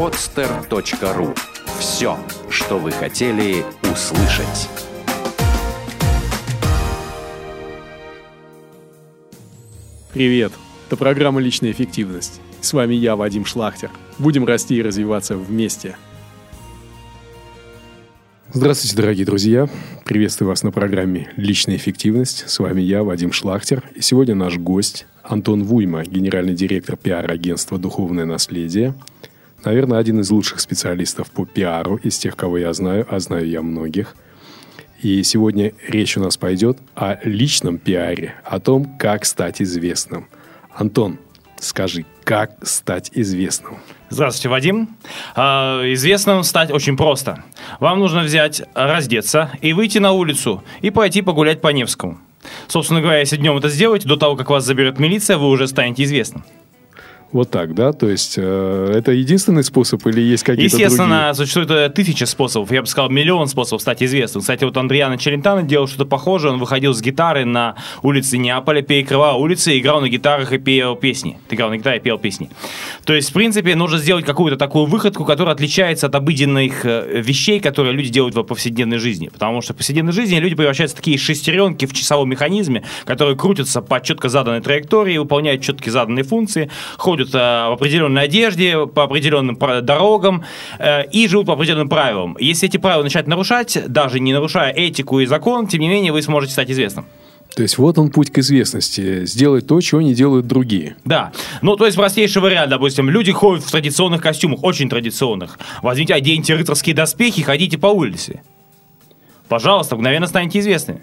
podster.ru. Все, что вы хотели услышать. Привет! Это программа «Личная эффективность». С вами я, Вадим Шлахтер. Будем расти и развиваться вместе. Здравствуйте, дорогие друзья. Приветствую вас на программе «Личная эффективность». С вами я, Вадим Шлахтер. И сегодня наш гость Антон Вуйма, генеральный директор пиар-агентства «Духовное наследие». Наверное, один из лучших специалистов по пиару из тех, кого я знаю, а знаю я многих. И сегодня речь у нас пойдет о личном пиаре, о том, как стать известным. Антон, скажи, как стать известным? Здравствуйте, Вадим. Известным стать очень просто. Вам нужно взять, раздеться и выйти на улицу и пойти погулять по Невскому. Собственно говоря, если днем это сделаете, до того, как вас заберет милиция, вы уже станете известным. Вот так, да? То есть это единственный способ или есть какие-то другие? Естественно, существует тысячи способов, я бы сказал, миллион способов стать известным. Кстати, вот Адриано Челентано делал что-то похожее. Он выходил с гитары на улице Неаполя, перекрывал улицы, играл на гитарах и пел песни. То есть, в принципе, нужно сделать какую-то такую выходку, которая отличается от обыденных вещей, которые люди делают в повседневной жизни. Потому что в повседневной жизни люди превращаются в такие шестеренки в часовом механизме, которые крутятся по четко заданной траектории, выполняют четко заданные функции, ходят в определенной одежде, по определенным дорогам и живут по определенным правилам. Если эти правила начать нарушать, даже не нарушая этику и закон, тем не менее вы сможете стать известным. То есть вот он путь к известности. Сделать то, чего не делают другие. Да. Ну, то есть простейший вариант. Допустим, люди ходят в традиционных костюмах, очень традиционных. Возьмите, оденьте рыцарские доспехи, ходите по улице. Пожалуйста, мгновенно станете известными.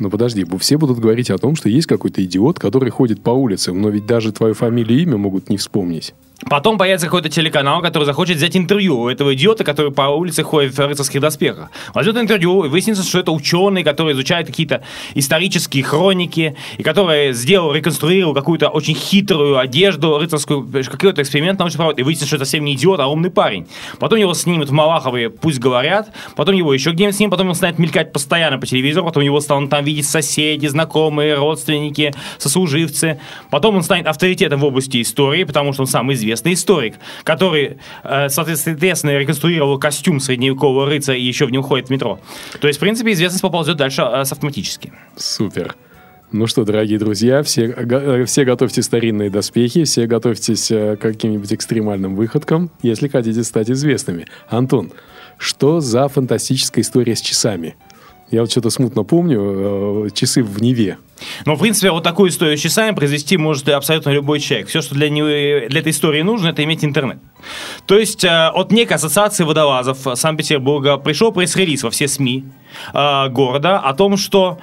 Ну подожди, все будут говорить о том, что есть какой-то идиот, который ходит по улицам, но ведь даже твою фамилию и имя могут не вспомнить. Потом появится какой-то телеканал, который захочет взять интервью у этого идиота, который по улице ходит в рыцарских доспехах. Возьмет интервью, и выяснится, что это ученый, который изучает какие-то исторические хроники, и который реконструировал какую-то очень хитрую одежду рыцарскую, какой-то эксперимент научно проводит, и выяснится, что это совсем не идиот, а умный парень. Потом его снимут в Малахове, пусть говорят, потом его еще где-нибудь снимут, потом он станет мелькать постоянно по телевизору, потом его станут там видеть соседи, знакомые, родственники, сослуживцы. Потом он станет авторитетом в области истории, потому что он сам известный историк, который, соответственно, реконструировал костюм средневекового рыцаря и еще в нем ходит в метро. То есть, в принципе, известность поползет дальше автоматически. Супер. Ну что, дорогие друзья, все готовьте старинные доспехи, все готовьтесь к каким-нибудь экстремальным выходкам, если хотите стать известными. Антон, что за фантастическая история с часами? Я вот что-то смутно помню, часы в Неве. Но, в принципе, вот такую историю с часами произвести может абсолютно любой человек. Все, что для этой истории нужно, это иметь интернет. То есть от некой ассоциации водолазов Санкт-Петербурга пришел пресс-релиз во все СМИ города о том, что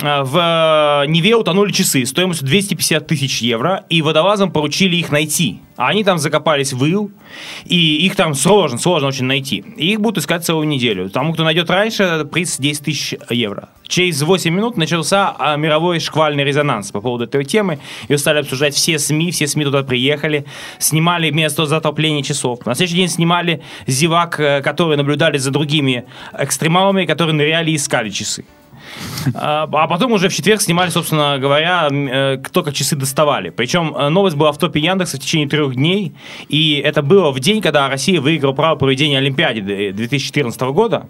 в Неве утонули часы стоимостью 250 тысяч евро, и водолазам поручили их найти. А они там закопались в ил, и их там сложно очень найти. И их будут искать целую неделю. Тому, кто найдет раньше, приз 10 тысяч евро. Через 8 минут начался мировой шквальный резонанс по поводу этой темы. Ее стали обсуждать все СМИ туда приехали, снимали место затопления часов. На следующий день снимали зевак, которые наблюдали за другими экстремалами, которые ныряли и искали часы. А потом уже в четверг снимали, собственно говоря, кто как часы доставали. Причем новость была в топе Яндекса в течение 3 дней. И это было в день, когда Россия выиграла право проведения Олимпиады 2014 года.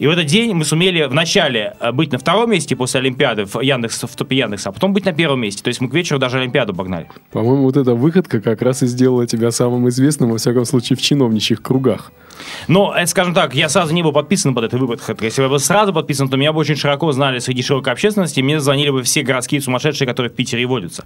И в этот день мы сумели вначале быть на 2-м месте после Олимпиады в топе Яндекса, а потом быть на 1-м месте. То есть мы к вечеру даже Олимпиаду обогнали. По-моему, вот эта выходка как раз и сделала тебя самым известным, во всяком случае, в чиновничьих кругах. Но, скажем так, я сразу не был подписан под этой выходкой. Если бы я был сразу подписан, то меня бы очень широко знали среди широкой общественности, мне звонили бы все городские сумасшедшие, которые в Питере водятся.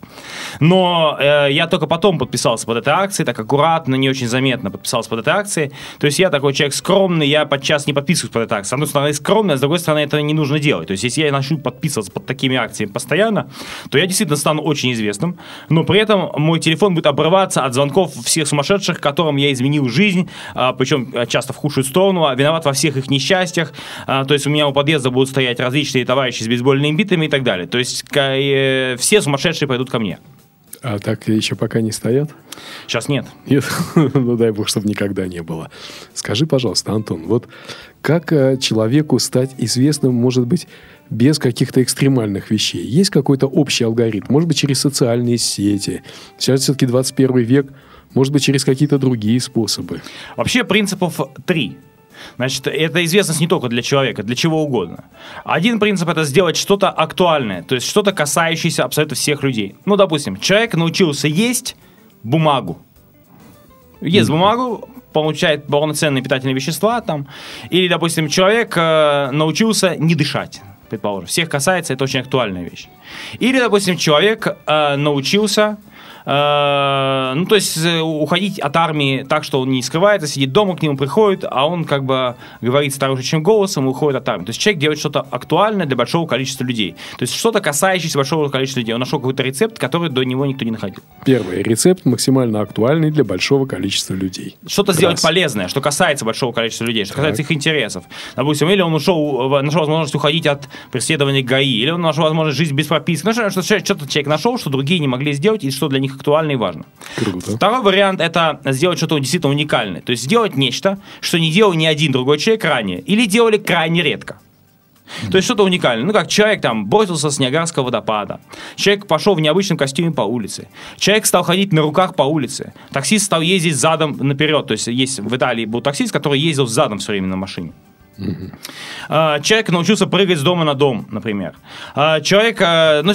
Но я только потом подписался под этой акцией, так аккуратно, не очень заметно подписался под этой акцией. То есть я такой человек скромный, я подчас не подписываюсь под этой акцией. С одной стороны, скромно, а с другой стороны, это не нужно делать. То есть если я начну подписываться под такими акциями постоянно, то я действительно стану очень известным, но при этом мой телефон будет обрываться от звонков всех сумасшедших, которым я изменил жизнь, причем часто в худшую сторону, а виноват во всех их несчастьях. То есть у меня у подъезда будут стоять различные товарищи с бейсбольными битами и так далее. То есть все сумасшедшие пойдут ко мне. А так еще пока не стоят? Сейчас нет. Нет? Ну, дай бог, чтобы никогда не было. Скажи, пожалуйста, Антон, вот как человеку стать известным, может быть, без каких-то экстремальных вещей? Есть какой-то общий алгоритм? Может быть, через социальные сети? Сейчас все-таки 21 век. Может быть, через какие-то другие способы. Вообще принципов 3. Значит, это известность не только для человека, для чего угодно. Один принцип — это сделать что-то актуальное, то есть что-то касающееся абсолютно всех людей. Ну, допустим, человек научился есть бумагу. Ест бумагу, получает полноценные питательные вещества там. Или, допустим, человек научился не дышать, предположим. Всех касается, это очень актуальная вещь. Или, допустим, человек научился... ну, то есть уходить от армии так, что он не скрывается, сидит дома, к нему приходит, а он как бы говорит старушечным голосом и уходит от армии. То есть человек делает что-то актуальное для большого количества людей. То есть что-то касающееся большого количества людей. Он нашел какой-то рецепт, который до него никто не находил. Первый рецепт максимально актуальный для большого количества людей. Что-то сделать полезное, что касается большого количества людей, что касается их интересов. Допустим, или он нашел возможность уходить от преследования ГАИ, или он нашел возможность жить без прописки. Ну, что-то человек нашел, что другие не могли сделать, и что для них актуально и важно. Круто. Второй вариант — это сделать что-то действительно уникальное. То есть сделать нечто, что не делал ни один другой человек ранее. Или делали крайне редко. То есть что-то уникальное. Ну, как человек там бросился с Ниагарского водопада. Человек пошел в необычном костюме по улице. Человек стал ходить на руках по улице. Таксист стал ездить задом наперед. То есть в Италии был таксист, который ездил задом все время на машине. Человек научился прыгать с дома на дом, например. Человек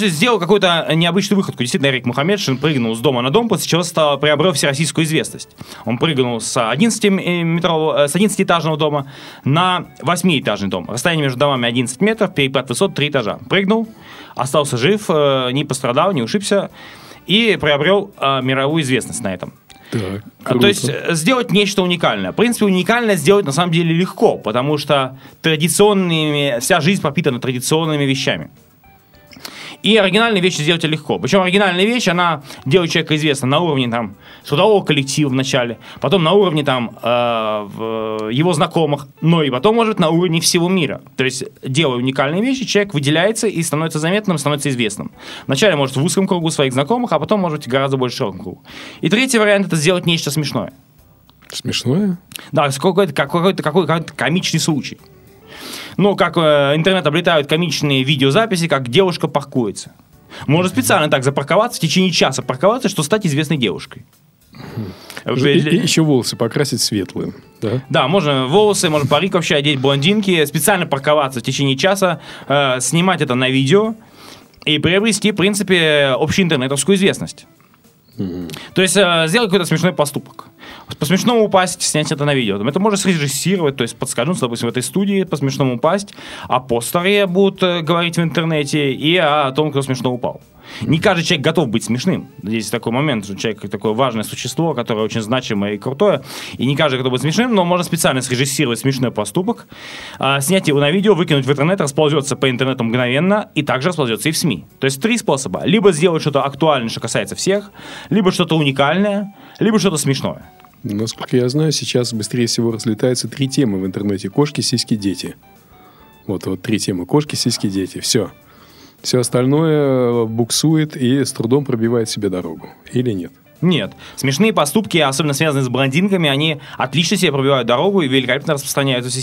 сделал какую-то необычную выходку. Действительно, Эрик Мухамедшин прыгнул с дома на дом, после чего приобрел всероссийскую известность. Он прыгнул с 11-этажного дома на 8-этажный дом. Расстояние между домами 11 метров, перепад высот 3 этажа. Прыгнул, остался жив, не пострадал, не ушибся и приобрел мировую известность на этом. Так, то есть сделать нечто уникальное. В принципе, уникальное сделать на самом деле легко, потому что вся жизнь пропитана традиционными вещами. И оригинальные вещи сделать легко. Причем оригинальная вещь, она делает человека известным на уровне там трудового коллектива вначале, потом на уровне там его знакомых, но и потом, может, на уровне всего мира. То есть, делая уникальные вещи, человек выделяется и становится заметным, становится известным. Вначале, может, в узком кругу своих знакомых, а потом, может, гораздо больше широком кругу. И третий вариант — это сделать нечто смешное. Смешное? Да, какой-то комичный случай. Ну, как интернет облетают комичные видеозаписи, как девушка паркуется. Можно специально так запарковаться, в течение часа парковаться, чтобы стать известной девушкой. И еще волосы покрасить светлые. Да, можно волосы, можно парик вообще одеть, блондинки. Специально парковаться в течение часа, снимать это на видео и приобрести, в принципе, общеинтернетовскую известность. То есть сделать какой-то смешной поступок. По-смешному упасть, снять это на видео. Это можно срежиссировать, то есть подскажут, допустим, в этой студии по-смешному упасть, а постеры будут говорить в интернете и о том, кто смешно упал. Не каждый человек готов быть смешным. Здесь такой момент, что человек такое важное существо, которое очень значимое и крутое, и не каждый готов быть смешным, но можно специально срежиссировать смешной поступок, снять его на видео, выкинуть в интернет, расползется по интернету мгновенно, и также расползется и в СМИ. То есть три способа. Либо сделать что-то актуальное, что касается всех, либо что-то уникальное, либо что-то смешное. Насколько я знаю, сейчас быстрее всего разлетаются три темы в интернете. Кошки, сиськи, дети. Вот три темы. Кошки, сиськи, дети. Все. Все остальное буксует и с трудом пробивает себе дорогу. Или нет? Нет. Смешные поступки, особенно связанные с блондинками, они отлично себе пробивают дорогу и великолепно распространяются в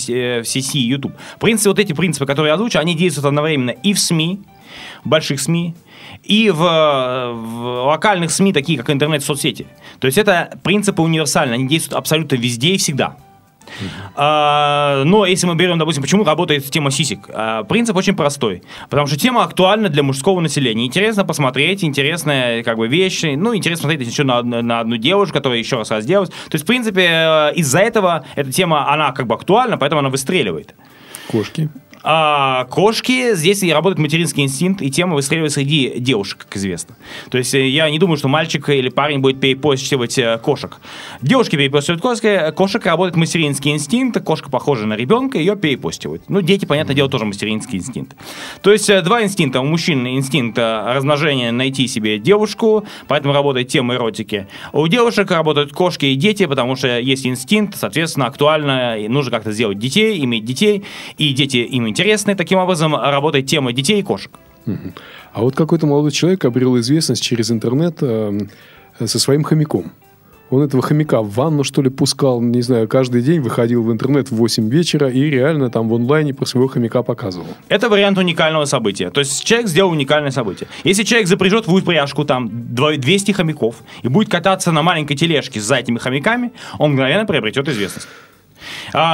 сети YouTube. В принципе, вот эти принципы, которые я озвучу, они действуют одновременно и в СМИ, больших СМИ, и в локальных СМИ, такие как интернет-соцсети. То есть это принципы универсальные, они действуют абсолютно везде и всегда. Но если мы берем, допустим, почему работает тема сисек, принцип очень простой. Потому что тема актуальна для мужского населения. Интересно посмотреть, интересные как бы вещи. Ну, интересно смотреть еще на одну девушку, которая еще раз разделась. То есть, в принципе, из-за этого эта тема, она как бы актуальна, поэтому она выстреливает. Кошки. Кошки, здесь и работает материнский инстинкт, и тема выстреливает среди девушек, как известно. То есть я не думаю, что мальчик или парень будет перепостивать кошек. Девушки перепостивают кошек, работает материнский инстинкт, кошка похожа на ребенка, ее перепостивают. Ну, дети, понятное дело, тоже материнский инстинкт. То есть два инстинкта. У мужчин инстинкт размножения, найти себе девушку, поэтому работает тема эротики. У девушек работают кошки и дети, потому что есть инстинкт, соответственно, актуально, нужно как-то сделать детей, иметь детей, и дети им интересны. Таким образом, работает тема детей и кошек. А вот какой-то молодой человек обрел известность через интернет со своим хомяком. Он этого хомяка в ванну, что ли, пускал, не знаю, каждый день выходил в интернет в 8 вечера и реально там в онлайне про своего хомяка показывал. Это вариант уникального события. То есть человек сделал уникальное событие. Если человек запряжет в упряжку там 200 хомяков и будет кататься на маленькой тележке с этими хомяками, он мгновенно приобретет известность.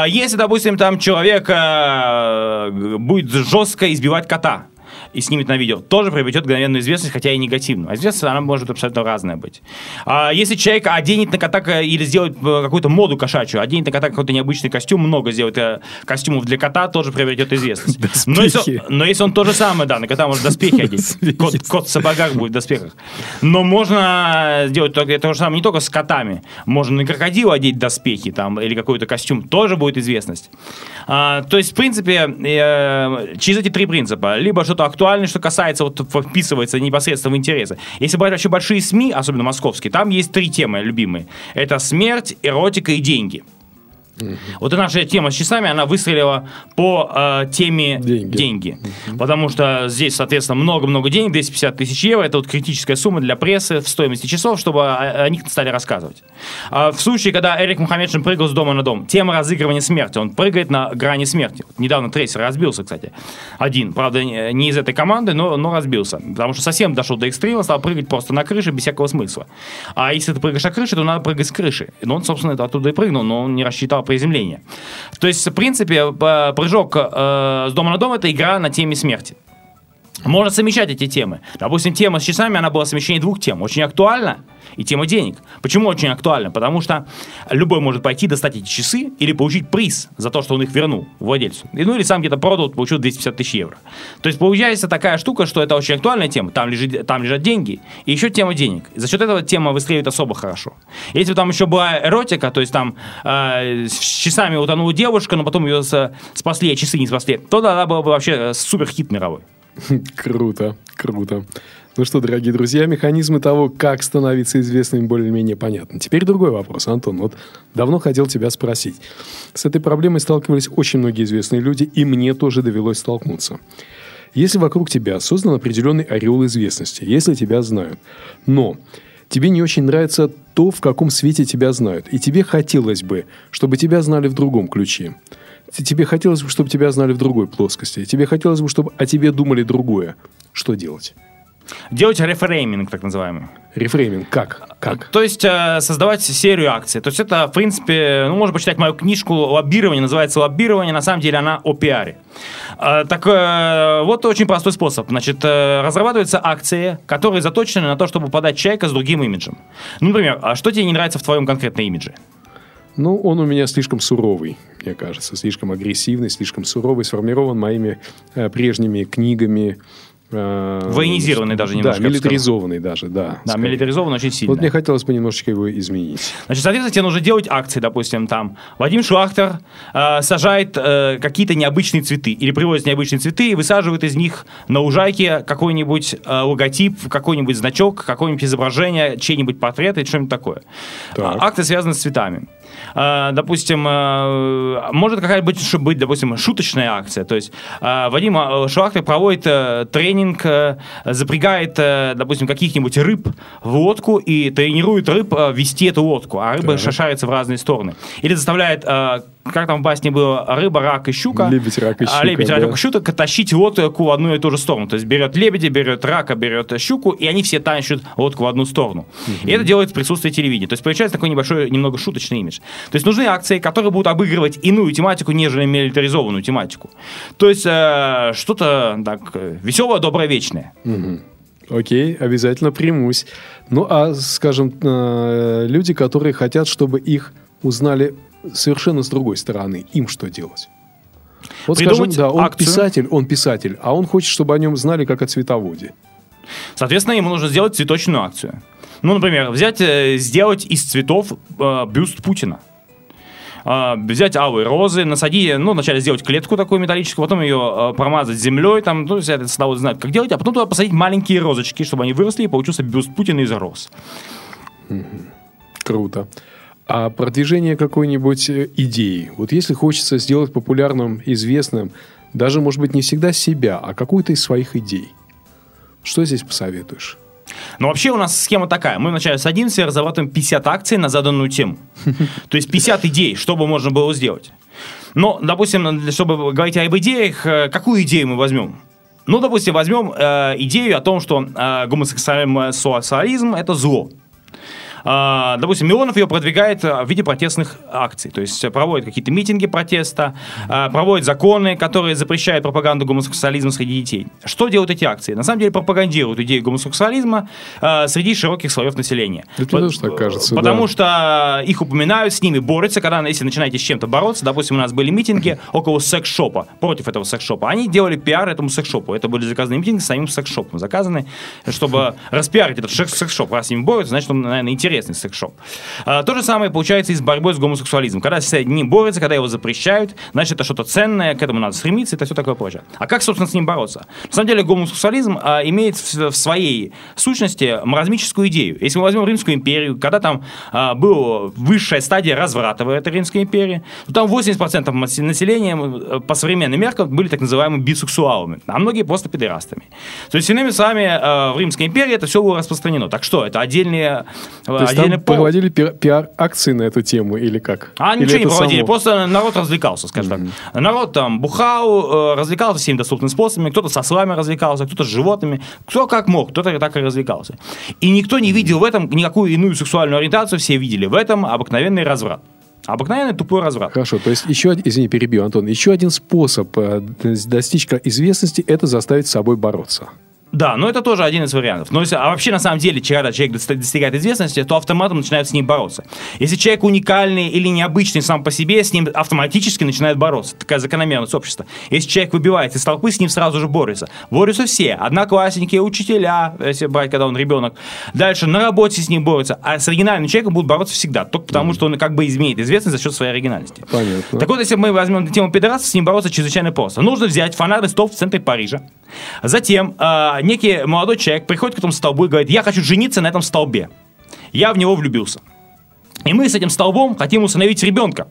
Если, допустим, там человек будет жестко избивать кота и снимет на видео, тоже приобретет мгновенную известность, хотя и негативную. А известность, она может абсолютно разная быть. Если человек оденет на кота или сделает какую-то моду кошачью, оденет на кота какой-то необычный костюм, много сделает костюмов для кота, тоже приобретет известность. Но если он то же самое, да, на кота может доспехи одеть. Кот в сапогах будет в доспехах. Но можно сделать то же самое не только с котами. Можно на крокодила одеть доспехи там, или какой-то костюм, тоже будет известность. То есть, в принципе, через эти три принципа. Либо что-то актуальное, что касается, вот вписывается непосредственно в интересы. Если брать вообще большие СМИ, особенно московские, там есть три темы любимые. Это смерть, эротика и деньги. Mm-hmm. Вот и наша тема с часами, она выстрелила по теме деньги. Mm-hmm. Потому что здесь, соответственно, много-много денег, 250 тысяч евро, это вот критическая сумма для прессы в стоимости часов, чтобы о них стали рассказывать. В случае, когда Эрик Мухамедшин прыгал с дома на дом, тема разыгрывания смерти, он прыгает на грани смерти. Вот недавно трейсер разбился, кстати, один, правда, не из этой команды, но разбился. Потому что совсем дошел до экстрима, стал прыгать просто на крыше без всякого смысла. А если ты прыгаешь на крыше, то надо прыгать с крыши. Но он, собственно, оттуда и прыгнул, но он не рассчитал приземление. То есть, в принципе, прыжок с дома на дом – это игра на теме смерти. Можно совмещать эти темы. Допустим, тема с часами, она была совмещение двух тем. Очень актуальна и тема денег. Почему очень актуальна? Потому что любой может пойти достать эти часы или получить приз за то, что он их вернул владельцу. Ну или сам где-то продал, получил 250 тысяч евро. То есть получается такая штука, что это очень актуальная тема. Там лежат деньги. И еще тема денег. За счет этого тема выстреливает особо хорошо. Если бы там еще была эротика, то есть там с часами утонула девушка, но потом ее спасли, а часы не спасли, то тогда было бы вообще суперхит мировой. Круто, круто. Ну что, дорогие друзья, механизмы того, как становиться известным, более-менее понятны. Теперь другой вопрос, Антон. Вот давно хотел тебя спросить. С этой проблемой сталкивались очень многие известные люди, и мне тоже довелось столкнуться. Если вокруг тебя создан определенный ореол известности, если тебя знают, но тебе не очень нравится то, в каком свете тебя знают, и тебе хотелось бы, чтобы тебя знали в другом ключе. Тебе хотелось бы, чтобы тебя знали в другой плоскости. Тебе хотелось бы, чтобы о тебе думали другое. Что делать? Делать рефрейминг, так называемый. Рефрейминг. Как? То есть создавать серию акций. То есть это, в принципе, можно почитать мою книжку «Лоббирование». Называется «Лоббирование». На самом деле она о пиаре. Так вот очень простой способ. Значит, разрабатываются акции, которые заточены на то, чтобы подать человека с другим имиджем. Ну, например, что тебе не нравится в твоем конкретном имидже? Ну, он у меня слишком суровый, мне кажется, слишком агрессивный, слишком суровый, сформирован моими прежними книгами. Военизированный даже немножко. Да, милитаризованный даже, да. Да, милитаризованный очень сильно. Вот мне хотелось бы немножечко его изменить. Значит, соответственно, тебе нужно делать акции, допустим, там Вадим Шлахтер сажает какие-то необычные цветы, или привозит необычные цветы и высаживает из них на лужайке какой-нибудь логотип, какой-нибудь значок, какое-нибудь изображение, чей-нибудь портрет или что-нибудь такое. Так. Акты связаны с цветами. Допустим, может какая-то быть, допустим, шуточная акция. То есть Вадим Шлахтер проводит тренинг, запрягает, допустим, каких-нибудь рыб в лодку и тренирует рыб вести эту лодку, а рыба шарится в разные стороны. Или заставляет, как там в басне было, рыба, рак и щука. Лебедь, рак и щука. Лебедь, рак и щука, тащить лодку в одну и ту же сторону. То есть берет лебедя, берет рака, берет щуку, и они все тащат лодку в одну сторону. И это делает в присутствии телевидения. То есть получается такой небольшой, немного шуточный имидж. То есть нужны акции, которые будут обыгрывать иную тематику, нежели милитаризованную тематику. То есть что-то так веселое, доброе, вечное. Окей, обязательно примусь. Ну а, скажем, люди, которые хотят, чтобы их узнали совершенно с другой стороны, им что делать? Вот придумать, скажем, да, он писатель, а он хочет, чтобы о нем знали как о цветоводе. Соответственно, ему нужно сделать цветочную акцию. Ну, например, сделать из цветов бюст Путина. Взять алые розы, насадить, вначале сделать клетку такую металлическую, потом ее промазать землей, там, это садоводы знают, как делать, а потом туда посадить маленькие розочки, чтобы они выросли, и получился бюст Путина из роз. Круто. А продвижение какой-нибудь идеи. Вот если хочется сделать популярным, известным, даже, может быть, не всегда себя, а какую-то из своих идей, что здесь посоветуешь? Но вообще у нас схема такая. Мы вначале с 11 разрабатываем 50 акций на заданную тему. То есть 50 идей, чтобы можно было сделать. Но, допустим, чтобы говорить об идеях, какую идею мы возьмем? Ну, допустим, возьмем идею о том, что гомосексуализм – это зло. Допустим, Милонов ее продвигает в виде протестных акций. То есть проводит какие-то митинги протеста, проводит законы, которые запрещают пропаганду гомосексуализма среди детей. Что делают эти акции? На самом деле пропагандируют идею гомосексуализма среди широких слоев населения. Это тоже так кажется, потому что их упоминают, с ними борются. Когда, если начинаете с чем-то бороться, допустим, у нас были митинги около секс-шопа, против этого секс-шопа. Они делали пиар этому секс-шопу. Это были заказаны митинги с самим секс-шопом. Заказаны, чтобы распиарить этот секс-шоп. Раз с ним борются, значит, он, наверное, интересен. Секс-шоп. То же самое получается и с борьбой с гомосексуализмом. Когда с ним борются, когда его запрещают, значит, это что-то ценное, к этому надо стремиться, это все такое прочее. А как, собственно, с ним бороться? На самом деле, гомосексуализм имеет в своей сущности маразмическую идею. Если мы возьмем Римскую империю, когда там была высшая стадия разврата в этой Римской империи, то там 80% населения по современным меркам были так называемыми бисексуалами, а многие просто педерастами. То есть, иными словами, в Римской империи это все было распространено. Так что, это отдельные... То есть там проводили пиар-акции на эту тему или как? Или ничего не проводили, само? Просто народ развлекался, скажем так. Народ там бухал, развлекался всеми доступными способами, кто-то со слами развлекался, кто-то с животными, кто как мог, кто-то так и развлекался. И никто не видел в этом никакую иную сексуальную ориентацию, все видели в этом обыкновенный разврат. Обыкновенный тупой разврат. Хорошо, то есть еще, извини, перебью, Антон, еще один способ достичь известности – это заставить с собой бороться. Да, но это тоже один из вариантов. Но если, а вообще, на самом деле, когда человек достигает известности, то автоматом начинают с ним бороться. Если человек уникальный или необычный сам по себе, с ним автоматически начинают бороться. Такая закономерность общества. Если человек выбивается из толпы, с ним сразу же борются. Борются все. Одноклассники, учителя, если брать, когда он ребенок. Дальше на работе с ним борются. А с оригинальным человеком будут бороться всегда. Только потому, что он как бы изменит известность за счет своей оригинальности. Понятно. Так вот, если мы возьмем тему пидорасов, с ним бороться чрезвычайно просто. Нужно взять фонарный столб в центре Парижа. Затем... некий молодой человек приходит к этому столбу и говорит: я хочу жениться на этом столбе. Я в него влюбился. И мы с этим столбом хотим усыновить ребенка.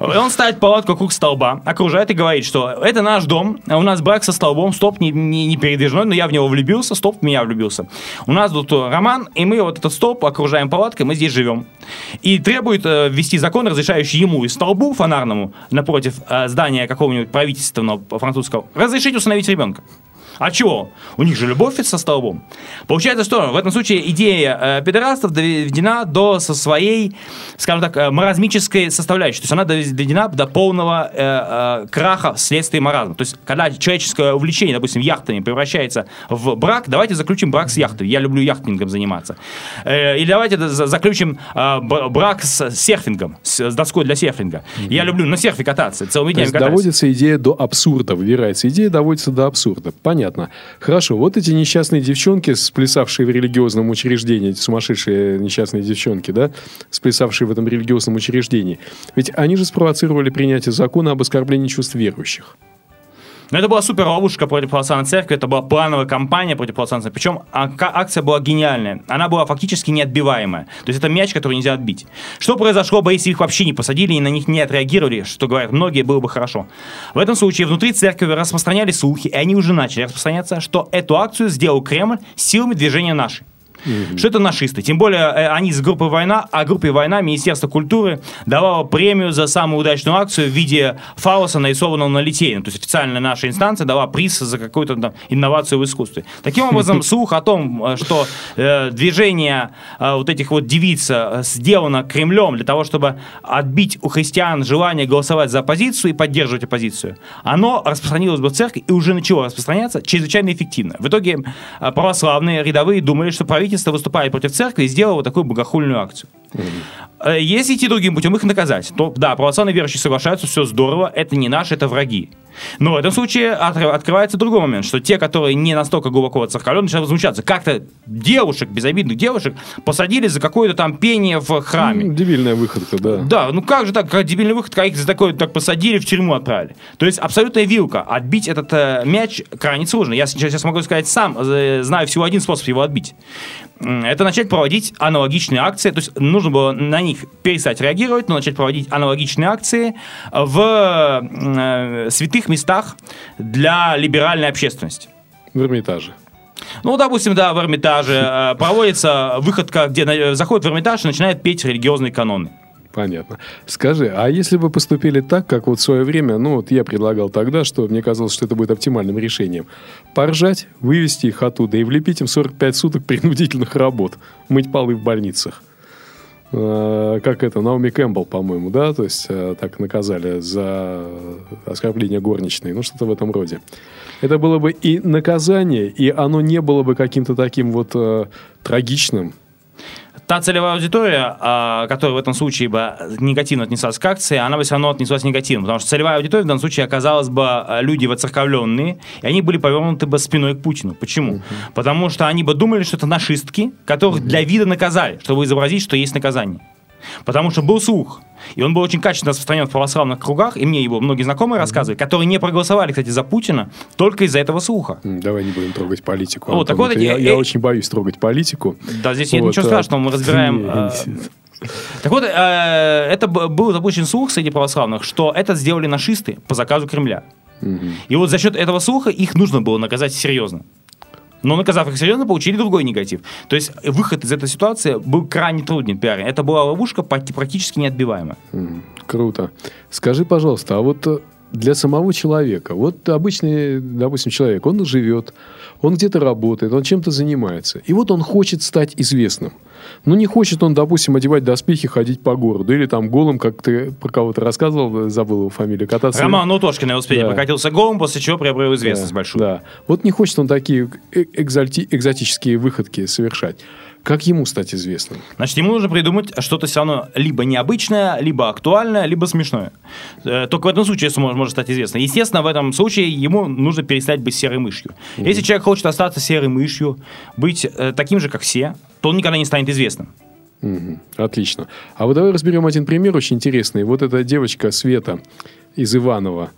Он ставит палатку вокруг столба, окружает и говорит, что это наш дом, у нас брак со столбом, столб не передвижной, но я в него влюбился, столб в меня влюбился. У нас тут роман, и мы вот этот столб окружаем палаткой, мы здесь живем. И требует ввести закон, разрешающий ему и столбу фонарному напротив здания какого-нибудь правительственного французского разрешить усыновить ребенка. А чего? У них же любовь со столбом. Получается, что в этом случае идея педерастов доведена до своей, скажем так, маразмической составляющей. То есть она доведена до полного краха вследствие маразма. То есть когда человеческое увлечение, допустим, яхтами превращается в брак, давайте заключим брак с яхтой. Я люблю яхтингом заниматься. Или давайте заключим брак с серфингом, с доской для серфинга. Я люблю на серфе кататься, целыми днями кататься. Доводится идея до абсурда, выбирается идея, доводится до абсурда. Понятно. Хорошо, вот эти несчастные девчонки, сплясавшие в религиозном учреждении, сумасшедшие несчастные девчонки, да, сплясавшие в этом религиозном учреждении, ведь они же спровоцировали принятие закона об оскорблении чувств верующих. Но это была супер ловушка против православной церкви, это была плановая кампания против православной церкви. Причем акция была гениальная, она была фактически неотбиваемая. То есть это мяч, который нельзя отбить. Что произошло бы, если их вообще не посадили и на них не отреагировали, что говорят многие, было бы хорошо. В этом случае внутри церкви распространяли слухи, и они уже начали распространяться, что эту акцию сделал Кремль силами движения «Наши». Что это нашисты. Тем более, они из группы «Война», а группе «Война» Министерство культуры давало премию за самую удачную акцию в виде фаллоса, нарисованного на Литейном. То есть официально наша инстанция дала приз за какую-то там инновацию в искусстве. Таким образом, слух о том, что движение вот этих вот девиц сделано Кремлем для того, чтобы отбить у христиан желание голосовать за оппозицию и поддерживать оппозицию, оно распространилось бы в церкви и уже начало распространяться чрезвычайно эффективно. В итоге православные рядовые думали, что правительство выступает против церкви и сделал вот такую богохульную акцию. Если идти другим путем, их наказать, то да, православные верующие соглашаются, все здорово, это не наши, это враги. Но в этом случае открывается другой момент, что те, которые не настолько глубоко отцерковлены, начинают возмущаться. Как-то девушек, безобидных девушек, посадили за какое-то там пение в храме. Дебильная выходка, да. Да, ну как же так, как дебильная выходка, а их за такое так посадили, в тюрьму отправили. То есть абсолютная вилка. Отбить этот мяч крайне сложно. Я сейчас могу сказать сам, знаю всего один способ его отбить. Это начать проводить аналогичные акции. То есть нужно было на них перестать реагировать, но начать проводить аналогичные акции в святых местах для либеральной общественности. В Эрмитаже. Ну, допустим, да, в Эрмитаже проводится выходка, где заходит в Эрмитаж и начинает петь религиозные каноны. Понятно. Скажи, а если бы поступили так, как вот в свое время, ну, вот я предлагал тогда, что мне казалось, что это будет оптимальным решением. Поржать, вывести их оттуда и влепить им 45 суток принудительных работ. Мыть полы в больницах. Как это, Наоми Кэмпбелл, по-моему, да? То есть, так наказали за оскорбление горничной. Ну, что-то в этом роде. Это было бы и наказание, и оно не было бы каким-то таким вот трагичным. Та целевая аудитория, которая в этом случае бы негативно отнеслась к акции, она бы все равно отнеслась негативно, потому что целевая аудитория в данном случае оказалась бы люди воцерковленные, и они были повернуты бы спиной к Путину. Почему? Потому что они бы думали, что это нашистки, которых для вида наказали, чтобы изобразить, что есть наказание. Потому что был слух, и он был очень качественно распространен в православных кругах, и мне его многие знакомые рассказывали, которые не проголосовали, кстати, за Путина только из-за этого слуха. Давай не будем трогать политику. Вот, так вот, я очень боюсь трогать политику. Да, здесь нет ничего страшного, мы разбираем... Так вот, это был запущен слух среди православных, что это сделали нашисты по заказу Кремля. И вот за счет этого слуха их нужно было наказать серьезно. Но, наказав их серьезно, получили другой негатив. То есть выход из этой ситуации был крайне труден пиарить. Это была ловушка практически неотбиваемая. Круто. Скажи, пожалуйста, а вот для самого человека, вот обычный, допустим, человек, он живет, он где-то работает, он чем-то занимается, и вот он хочет стать известным. Но не хочет он, допустим, одевать доспехи, ходить по городу. Или там голым, как ты про кого-то рассказывал, забыл его фамилию, кататься. Роман Утошкин на велосипеде прокатился голым, после чего приобрел известность большую. Да. Вот не хочет он такие экзотические выходки совершать. Как ему стать известным? Значит, ему нужно придумать что-то все равно либо необычное, либо актуальное, либо смешное. Только в этом случае он может стать известным. Естественно, в этом случае ему нужно перестать быть серой мышью. Если человек хочет остаться серой мышью, быть таким же, как все, то он никогда не станет известным. Отлично. А вот давай разберем один пример очень интересный. Вот эта девочка Света из Иваново,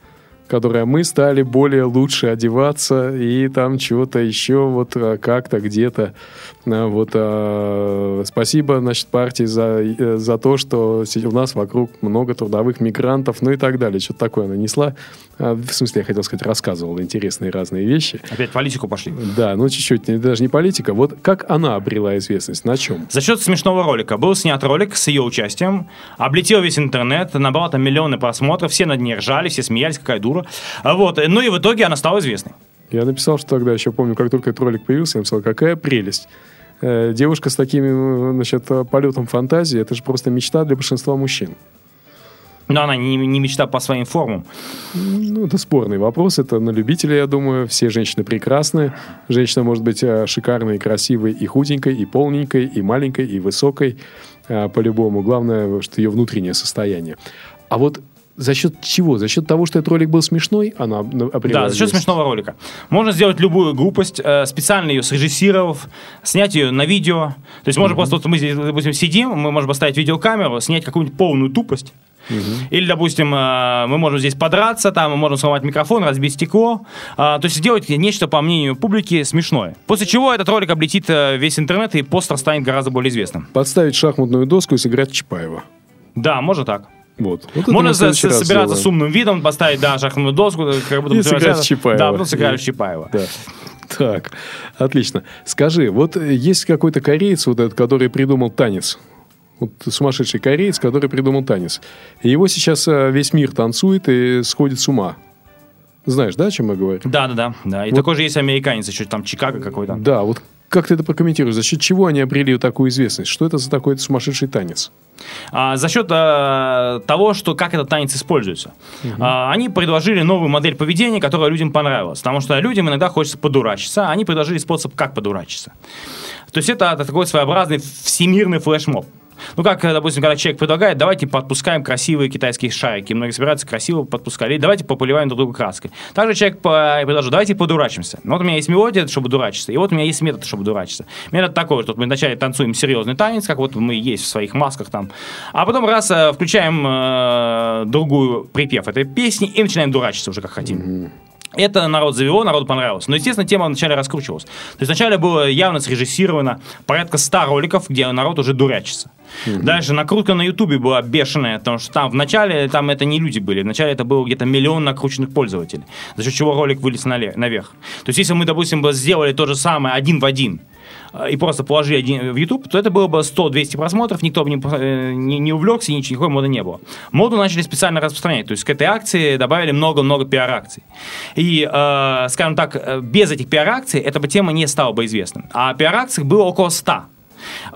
которая мы стали более лучше одеваться и там чего-то еще вот как-то где-то. Вот, спасибо, значит, партии за то, что у нас вокруг много трудовых мигрантов, ну и так далее. Что-то такое она несла. В смысле, я хотел сказать, рассказывала интересные разные вещи. Опять политику пошли. Да, ну чуть-чуть, даже не политика. Вот как она обрела известность? На чем? За счет смешного ролика. Был снят ролик с ее участием. Облетел весь интернет, набрал там миллионы просмотров. Все над ней ржали, все смеялись, какая дура. Вот. Ну и в итоге она стала известной. Я написал, что тогда, еще помню, как только этот ролик появился, я написал, какая прелесть. Девушка с таким, значит, полетом фантазии, это же просто мечта для большинства мужчин. Но она не мечта по своим формам. Ну, это спорный вопрос, это на любителя, я думаю. Все женщины прекрасны. Женщина может быть шикарной, красивой, и худенькой, и полненькой, и маленькой, и высокой. По-любому. Главное, что ее внутреннее состояние. А вот за счет чего? За счет того, что этот ролик был смешной, она обрела. Да, за счет смешного ролика. Можно сделать любую глупость, специально ее срежиссировав, снять ее на видео. То есть можно просто, вот мы здесь, допустим, сидим, мы можем поставить видеокамеру, снять какую-нибудь полную тупость. Или, допустим, мы можем здесь подраться, там мы можем сломать микрофон, разбить стекло. То есть сделать нечто, по мнению публики, смешное. После чего этот ролик облетит весь интернет, и постер станет гораздо более известным. Подставить шахматную доску и сыграть Чапаева. Да, можно так. Вот можно собираться с умным видом, поставить, да, шахматную доску, как будто сыграть Чапаева. Да, потом сыграть Чапаева. Да. Так, отлично. Скажи, вот есть какой-то кореец, вот этот, который придумал танец. Вот сумасшедший кореец, который придумал танец. Его сейчас весь мир танцует и сходит с ума. Знаешь, да, о чем я говорю? Да. И вот такой же есть американец, еще там Чикаго какой-то. Да, вот как ты это прокомментируешь? За счет чего они обрели такую известность? Что это за такой сумасшедший танец? За счет того, что как этот танец используется. Они предложили новую модель поведения, которая людям понравилась. Потому что людям иногда хочется подурачиться. Они предложили способ, как подурачиться. То есть это такой своеобразный всемирный флешмоб. Ну, как, допустим, когда человек предлагает, давайте подпускаем красивые китайские шарики. Многие собираются красиво подпускать. Давайте пополиваем друг друга краской. Также человек предложил, давайте подурачимся. Вот у меня есть мелодия, чтобы дурачиться. И вот у меня есть метод, чтобы дурачиться. Метод такой, что мы вначале танцуем серьезный танец, как вот мы есть в своих масках там. А потом раз включаем другую припев этой песни и начинаем дурачиться уже как хотим. Это народ завело, народу понравилось. Но, естественно, тема вначале раскручивалась. То есть вначале было явно срежиссировано порядка 100 роликов, где народ уже дурачится. Mm-hmm. Дальше накрутка на Ютубе была бешеная, потому что там вначале там это не люди были, вначале это было где-то 1 миллион накрученных пользователей, за счет чего ролик вылез наверх. То есть если мы, допустим, бы сделали то же самое один в один, и просто положи один в YouTube, то это было бы 100-200 просмотров, никто бы не увлекся, никакой моды не было. Моду начали специально распространять, то есть к этой акции добавили много-много пиар-акций. И, скажем так, без этих пиар-акций эта бы тема не стала бы известна. А пиар-акций было около 100.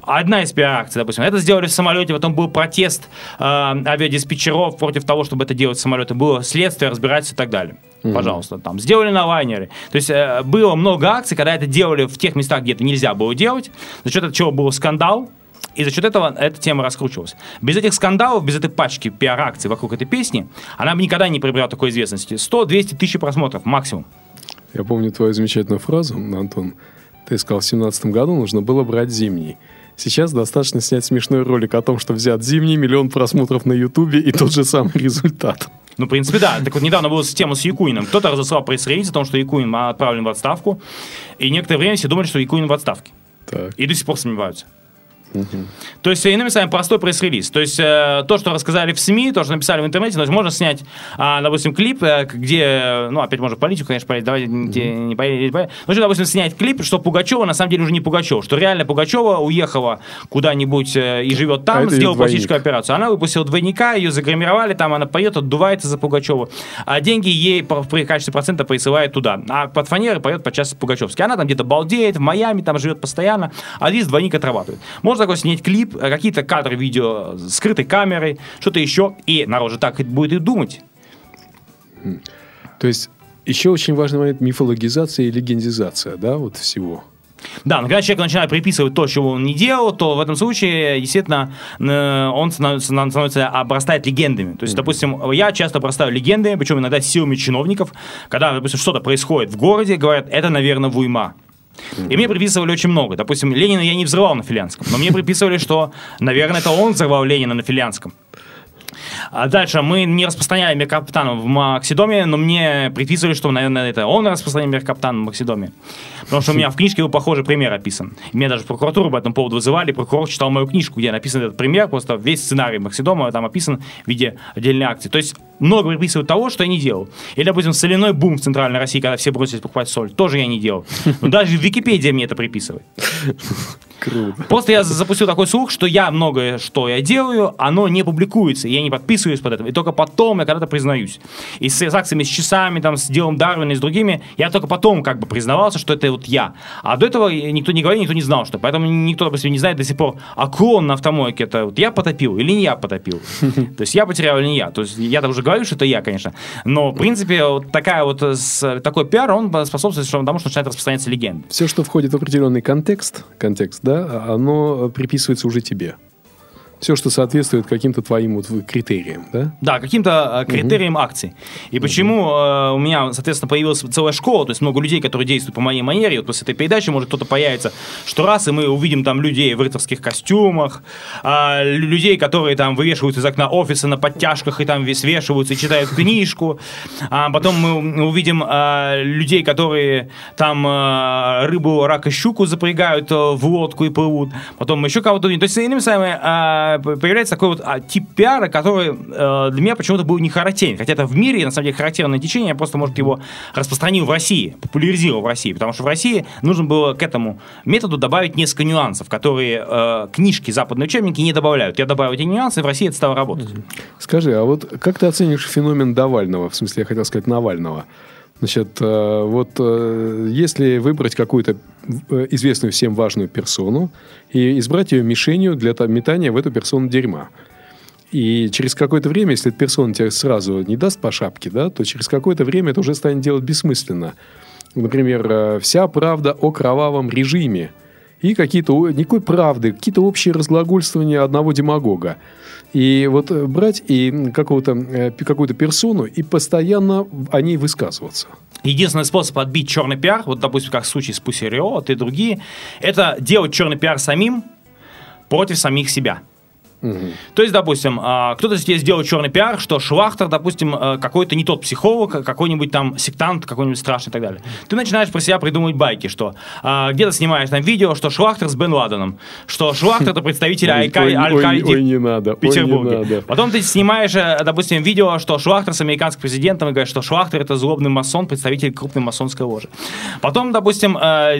Одна из пиар-акций, допустим, это сделали в самолете, потом был протест авиадиспетчеров против того, чтобы это делать в самолете, было следствие, разбирательство и так далее. Пожалуйста, там сделали на лайнере. То есть было много акций, когда это делали в тех местах, где это нельзя было делать. За счет этого был скандал, и за счет этого эта тема раскручивалась. Без этих скандалов, без этой пачки пиар-акций вокруг этой песни, она бы никогда не приобрела такой известности. 100-200 тысяч просмотров максимум. Я помню твою замечательную фразу, Антон. Ты сказал, в 2017 году нужно было брать зимний. Сейчас достаточно снять смешной ролик о том, что взят зимний, 1 миллион просмотров на Ютубе и тот же самый результат. Ну, в принципе, да. Так вот, недавно была тема с Якуниным. Кто-то разослал пресс-релиз о том, что Якунин отправлен в отставку. И некоторое время все думали, что Якунин в отставке. Так. И до сих пор сомневаются. Uh-huh. То есть, иными словами, простой пресс-релиз. То есть, то, что рассказали в СМИ, то, что написали в интернете, то есть, можно снять, допустим, клип, где, ну, опять можно политику, конечно, полить, давайте не поедем. Нужно, допустим, снять клип, что Пугачева на самом деле уже не Пугачева, что реально Пугачева уехала куда-нибудь и живет там, сделала пластическую операцию. Она выпустила двойника, ее загримировали, там она поет, отдувается за Пугачева, а деньги ей при качестве процента присылают туда. А под фанеры поет подчас по-пугачевски. Она там где-то балдеет, в Майами там живет постоянно, а здесь двойник отрабатывает. Можно такой снять клип, какие-то кадры видео с скрытой камерой, что-то еще, и народ же так будет и думать. То есть еще очень важный момент — мифологизация и легендизация, да, вот всего. Да, но когда человек начинает приписывать то, чего он не делал, то в этом случае, естественно, он становится, обрастает легендами. То есть, допустим, я часто обрастаю легендами, причем иногда силами чиновников, когда, допустим, что-то происходит в городе, говорят, это, наверное, Вуйма. И мне приписывали очень много. Допустим, Ленина я не взрывал на Финляндском, но мне приписывали, что, наверное, это он взорвал Ленина на Финляндском. А дальше мы не распространяли меркаптан в Максидоме, но мне приписывали, что, наверное, это он распространял меркаптан в Максидоме. Потому что у меня в книжке был похожий пример описан. Меня даже в прокуратуру по этому поводу вызывали, прокурор читал мою книжку, где написан этот пример, просто весь сценарий Максидома там описан в виде отдельной акции. То есть много приписывают того, что я не делал. Или, допустим, соляной бум в Центральной России, когда все бросились покупать соль, тоже я не делал. Но даже в Википедии мне это приписывает. Круто. Просто я запустил такой слух, что я многое, что я делаю, оно не публикуется, я не подписываюсь под это, и только потом я когда-то признаюсь. И с акциями, с часами, там, с делом Дарвина и с другими, я только потом как бы признавался, что это вот я. А до этого никто не говорил, никто не знал, что. Поэтому никто, допустим, не знает до сих пор, а клон на автомойке, это вот я потопил или не я потопил. То есть я потерял или не я. То есть я-то уже говорю, что это я, конечно. Но, в принципе, вот такой пиар, он способствует тому, что начинает распространяться легенда. Все, что входит в определенный контекст, да, оно приписывается уже тебе. Все, что соответствует каким-то твоим вот критериям, да? Да, каким-то критериям акций. И почему у меня, соответственно, появилась целая школа, то есть много людей, которые действуют по моей манере. Вот после этой передачи, может, кто-то появится, что раз, и мы увидим там людей в рыцарских костюмах, людей, которые там вывешиваются из окна офиса на подтяжках и там свешиваются и читают книжку. Потом мы увидим людей, которые там рыбу, рак и щуку запрягают в лодку и плывут. Потом еще кого-то увидим. То есть, иными словами, появляется такой вот тип пиара, который для меня почему-то был не характерен. Хотя это в мире, на самом деле, характерное течение. Я просто, может, его распространил в России, популяризировал в России. Потому что в России нужно было к этому методу добавить несколько нюансов, которые книжки, западные учебники не добавляют. Я добавил эти нюансы, и в России это стало работать. Скажи, а вот как ты оценишь феномен Навального? В смысле, я хотел сказать Навального. Значит, вот если выбрать какую-то известную всем важную персону и избрать ее мишенью для метания в эту персону дерьма. И через какое-то время, если эта персона тебе сразу не даст по шапке, да, то через какое-то время это уже станет делать бессмысленно. Например, вся правда о кровавом режиме. И какие-то, никакой правды, какие-то общие разглагольствования одного демагога. И вот брать и какую-то персону и постоянно о ней высказываться. Единственный способ отбить черный пиар, вот, допустим, как в случае с Pussy Riot и другие, это делать черный пиар самим против самих себя. Угу. То есть, допустим, кто-то здесь делает черный пиар, что Шлахтер, допустим, какой-то не тот психолог, какой-нибудь там сектант, какой-нибудь страшный и так далее. Ты начинаешь про себя придумывать байки, что где-то снимаешь там видео, что Шлахтер с Бен Ладеном, что Шлахтер — это представитель Аль-Каиды в Петербурге. Потом ты снимаешь, допустим, видео, что Шлахтер с американским президентом, и говоришь, что Шлахтер — это злобный масон, представитель крупной масонской ложи. Потом, допустим,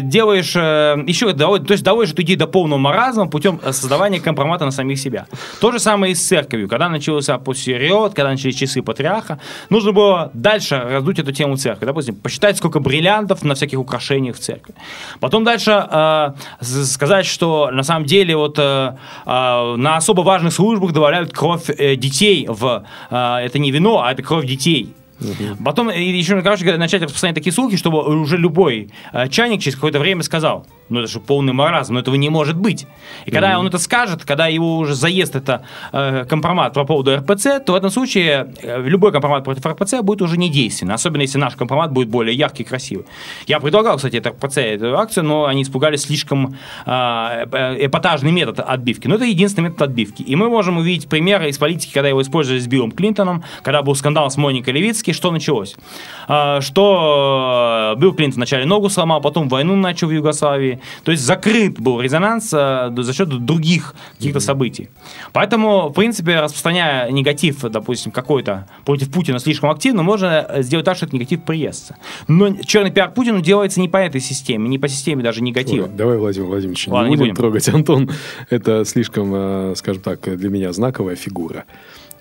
делаешь еще, то есть доводишь эту идею до полного маразма путем создавания компромата на самих себя. То же самое и с церковью. Когда начался Pussy Riot, когда начались часы патриарха, нужно было дальше раздуть эту тему церкви. Допустим, посчитать, сколько бриллиантов на всяких украшениях в церкви. Потом дальше сказать, что на самом деле вот на особо важных службах добавляют кровь детей в... это не вино, а это кровь детей. Угу. Потом еще, короче, начать распространять такие слухи, чтобы уже любой чайник через какое-то время сказал: ну это же полный маразм, но этого не может быть. И когда он это скажет, когда его уже заест это компромат по поводу РПЦ, то в этом случае любой компромат против РПЦ будет уже недействен. Особенно если наш компромат будет более яркий и красивый. Я предлагал, кстати, это РПЦ, эту акцию, но они испугались слишком эпатажный метод отбивки. Но это единственный метод отбивки. И мы можем увидеть примеры из политики, когда его использовали с Биллом Клинтоном, когда был скандал с Моникой Левински. Что началось? Что Билл Клинтон вначале ногу сломал, потом войну начал в Югославии. То есть закрыт был резонанс за счет других каких-то событий. Поэтому, в принципе, распространяя негатив, допустим, какой-то против Путина слишком активно, можно сделать так, что этот негатив приестся. Но черный пиар Путину делается не по этой системе, не по системе даже негатива. Ой, давай, Владимир Владимирович, ладно, не будем трогать. Антон, это слишком, скажем так, для меня знаковая фигура.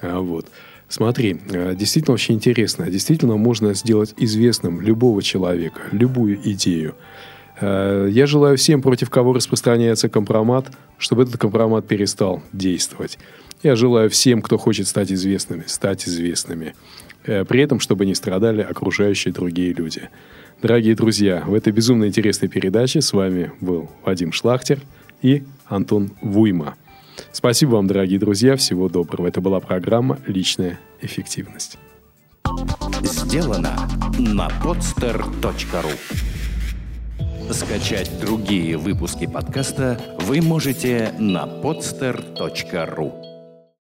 Вот. Смотри, действительно очень интересно. Действительно можно сделать известным любого человека, любую идею. Я желаю всем, против кого распространяется компромат, чтобы этот компромат перестал действовать. Я желаю всем, кто хочет стать известными, стать известными. При этом, чтобы не страдали окружающие другие люди. Дорогие друзья, в этой безумно интересной передаче с вами был Вадим Шлахтер и Антон Вуйма. Спасибо вам, дорогие друзья. Всего доброго. Это была программа «Личная эффективность». Сделано на podster.ru. Скачать другие выпуски подкаста вы можете на podster.ru.